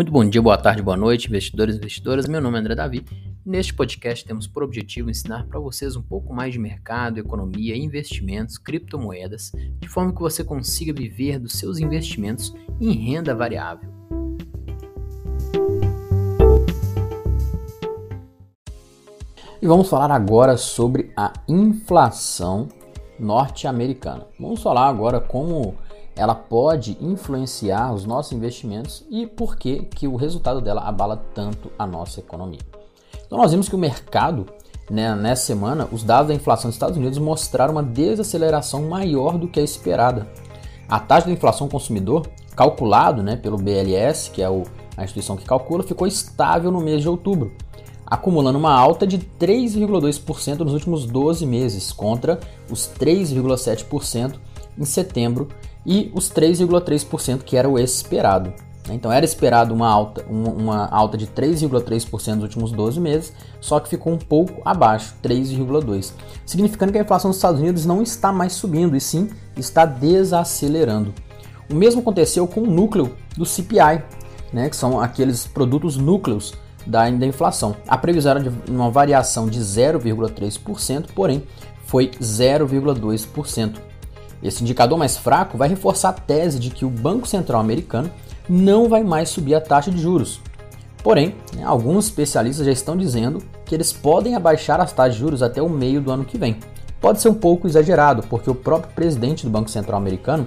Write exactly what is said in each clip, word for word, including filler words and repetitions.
Muito bom dia, boa tarde, boa noite, investidores e investidoras. Meu nome é André Davi. Neste podcast temos por objetivo ensinar para vocês um pouco mais de mercado, economia, investimentos, criptomoedas, de forma que você consiga viver dos seus investimentos em renda variável. E vamos falar agora sobre a inflação norte-americana. Vamos falar agora como ela pode influenciar os nossos investimentos e por que, que o resultado dela abala tanto a nossa economia. Então nós vimos que o mercado, né, nessa semana, os dados da inflação dos Estados Unidos mostraram uma desaceleração maior do que a esperada. A taxa de inflação consumidor, calculado, né, pelo B L S, que é o, a instituição que calcula, ficou estável no mês de outubro, acumulando uma alta de três vírgula dois por cento nos últimos doze meses, contra os três vírgula sete por cento em setembro e os três vírgula três por cento que era o esperado. Então era esperado uma alta, uma alta de três vírgula três por cento nos últimos doze meses, só que ficou um pouco abaixo, três vírgula dois por cento, significando que a inflação dos Estados Unidos não está mais subindo, e sim está desacelerando. O mesmo aconteceu com o núcleo do C P I, né, que são aqueles produtos núcleos da, da inflação. A previsão era de uma variação de zero vírgula três por cento, porém foi zero vírgula dois por cento. Esse indicador mais fraco vai reforçar a tese de que o Banco Central americano não vai mais subir a taxa de juros. Porém, né, alguns especialistas já estão dizendo que eles podem abaixar as taxas de juros até o meio do ano que vem. Pode ser um pouco exagerado, porque o próprio presidente do Banco Central americano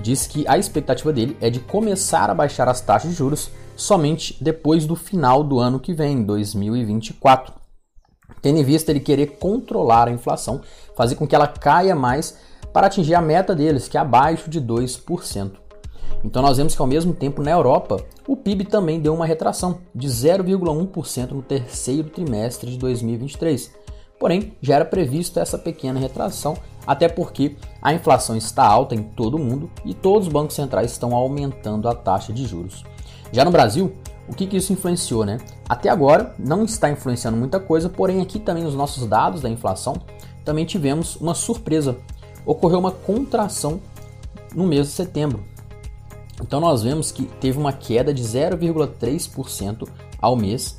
diz que a expectativa dele é de começar a baixar as taxas de juros somente depois do final do ano que vem, dois mil e vinte e quatro. Tendo em vista ele querer controlar a inflação, fazer com que ela caia mais para atingir a meta deles, que é abaixo de dois por cento. Então nós vemos que ao mesmo tempo na Europa, o P I B também deu uma retração de zero vírgula um por cento no terceiro trimestre de dois mil e vinte e três. Porém, já era previsto essa pequena retração, até porque a inflação está alta em todo o mundo e todos os bancos centrais estão aumentando a taxa de juros. Já no Brasil, o que, que isso influenciou, né? Até agora não está influenciando muita coisa, porém aqui também nos nossos dados da inflação também tivemos uma surpresa. Ocorreu uma contração no mês de setembro. Então nós vemos que teve uma queda de zero vírgula três por cento ao mês,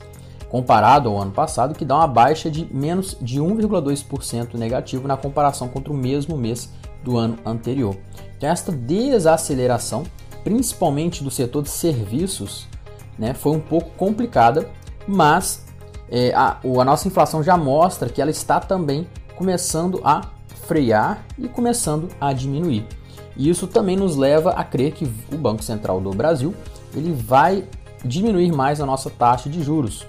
comparado ao ano passado, que dá uma baixa de menos de um vírgula dois por cento negativo na comparação contra o mesmo mês do ano anterior. Então esta desaceleração, principalmente do setor de serviços, né, foi um pouco complicada, mas é, a, a nossa inflação já mostra que ela está também começando a frear e começando a diminuir. E isso também nos leva a crer que o Banco Central do Brasil ele vai diminuir mais a nossa taxa de juros.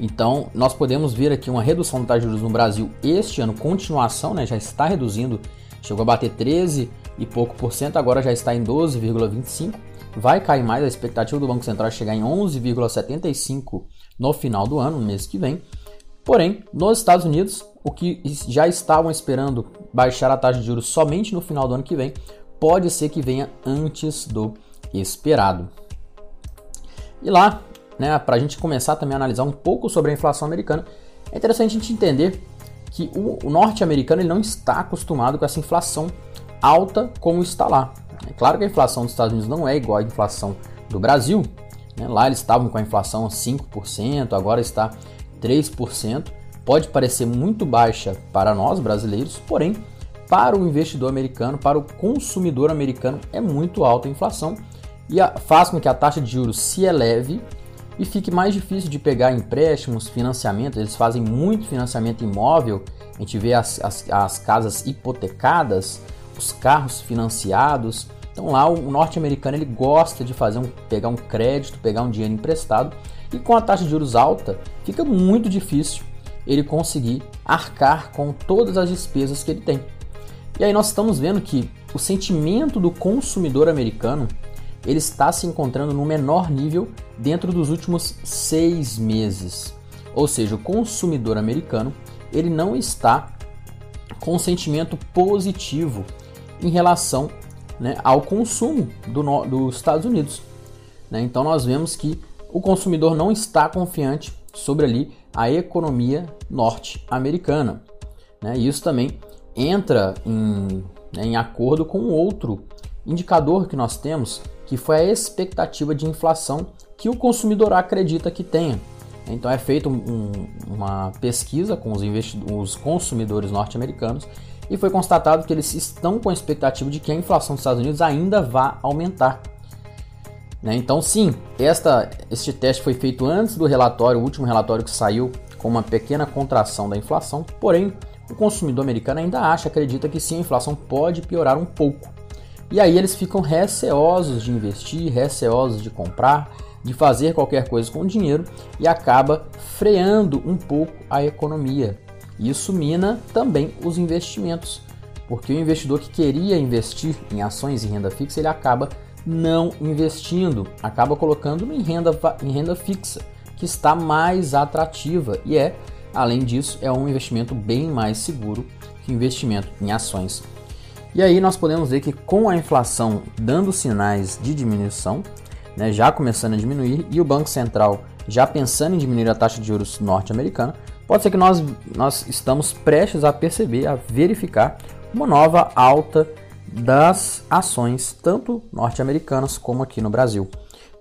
Então, nós podemos ver aqui uma redução da taxa de juros no Brasil este ano, continuação, né, já está reduzindo, chegou a bater treze e pouco por cento, agora já está em doze vírgula vinte e cinco por cento, vai cair mais, a expectativa do Banco Central é chegar em onze vírgula setenta e cinco por cento no final do ano, no mês que vem. Porém, nos Estados Unidos, o que já estavam esperando baixar a taxa de juros somente no final do ano que vem, pode ser que venha antes do esperado. E lá, né, para a gente começar também a analisar um pouco sobre a inflação americana, é interessante a gente entender que o norte-americano ele não está acostumado com essa inflação alta como está lá. É claro que a inflação dos Estados Unidos não é igual à inflação do Brasil, né? Lá eles estavam com a inflação a cinco por cento, agora está três por cento. Pode parecer muito baixa para nós brasileiros, porém, para o investidor americano, para o consumidor americano, é muito alta a inflação e faz com que a taxa de juros se eleve e fique mais difícil de pegar empréstimos, financiamento. Eles fazem muito financiamento imóvel, a gente vê as, as, as casas hipotecadas, os carros financiados. Então lá o norte-americano ele gosta de fazer um, pegar um crédito, pegar um dinheiro emprestado, e com a taxa de juros alta fica muito difícil ele conseguir arcar com todas as despesas que ele tem. E aí nós estamos vendo que o sentimento do consumidor americano ele está se encontrando no menor nível dentro dos últimos seis meses. Ou seja, o consumidor americano ele não está com sentimento positivo em relação, né, ao consumo do no, dos Estados Unidos. Né? Então nós vemos que o consumidor não está confiante sobre ali a economia norte-americana. Né? E isso também entra em, né, em acordo com outro indicador que nós temos, que foi a expectativa de inflação que o consumidor acredita que tenha. Então é feita um, uma pesquisa com os, os consumidores norte-americanos e foi constatado que eles estão com a expectativa de que a inflação dos Estados Unidos ainda vá aumentar. Né? Então sim, esta, este teste foi feito antes do relatório, o último relatório que saiu com uma pequena contração da inflação, porém o consumidor americano ainda acha, acredita que sim, a inflação pode piorar um pouco. E aí eles ficam receosos de investir, receosos de comprar, de fazer qualquer coisa com o dinheiro e acaba freando um pouco a economia. Isso mina também os investimentos, porque o investidor que queria investir em ações e renda fixa, ele acaba não investindo, acaba colocando em renda, em renda fixa, que está mais atrativa e é, além disso, é um investimento bem mais seguro que o investimento em ações. E aí nós podemos ver que com a inflação dando sinais de diminuição, né, já começando a diminuir, e o Banco Central já pensando em diminuir a taxa de juros norte-americana, pode ser que nós, nós estamos prestes a perceber, a verificar uma nova alta das ações, tanto norte-americanas como aqui no Brasil.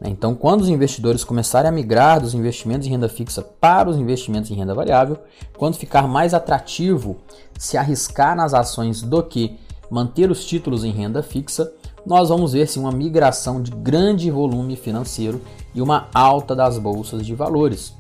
Então, quando os investidores começarem a migrar dos investimentos em renda fixa para os investimentos em renda variável, quando ficar mais atrativo se arriscar nas ações do que manter os títulos em renda fixa, nós vamos ver sim uma migração de grande volume financeiro e uma alta das bolsas de valores.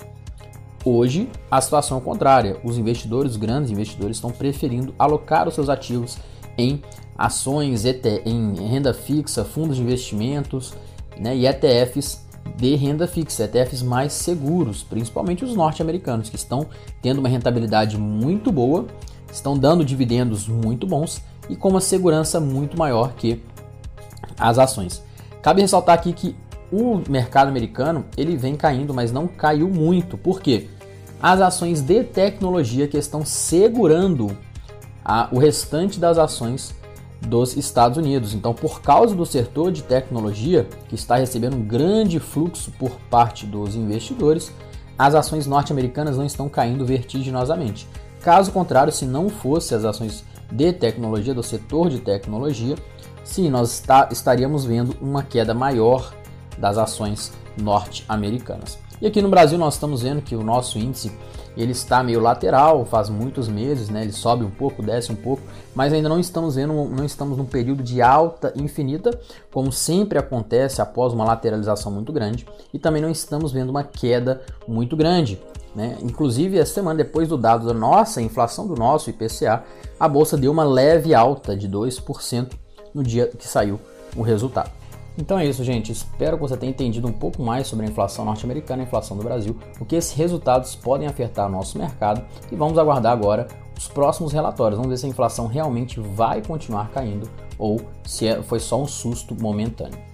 Hoje, a situação é contrária. Os investidores, os grandes investidores, estão preferindo alocar os seus ativos em ações, em renda fixa, fundos de investimentos, né, e E T Fs de renda fixa, E T Fs mais seguros, principalmente os norte-americanos, que estão tendo uma rentabilidade muito boa, estão dando dividendos muito bons e com uma segurança muito maior que as ações. Cabe ressaltar aqui que o mercado americano ele vem caindo, mas não caiu muito. Por quê? As ações de tecnologia que estão segurando a, o restante das ações dos Estados Unidos. Então, por causa do setor de tecnologia, que está recebendo um grande fluxo por parte dos investidores, as ações norte-americanas não estão caindo vertiginosamente. Caso contrário, se não fosse as ações de tecnologia, do setor de tecnologia, sim, nós está, estaríamos vendo uma queda maior das ações norte-americanas. E aqui no Brasil nós estamos vendo que o nosso índice ele está meio lateral, faz muitos meses, né? Ele sobe um pouco, desce um pouco, mas ainda não estamos vendo, não estamos num período de alta infinita, como sempre acontece após uma lateralização muito grande, e também não estamos vendo uma queda muito grande, né? Inclusive, essa semana, depois do dado da nossa inflação, do nosso I P C A, a bolsa deu uma leve alta de dois por cento no dia que saiu o resultado. Então é isso, gente. Espero que você tenha entendido um pouco mais sobre a inflação norte-americana e a inflação do Brasil, o que esses resultados podem afetar o nosso mercado, e vamos aguardar agora os próximos relatórios. Vamos ver se a inflação realmente vai continuar caindo ou se foi só um susto momentâneo.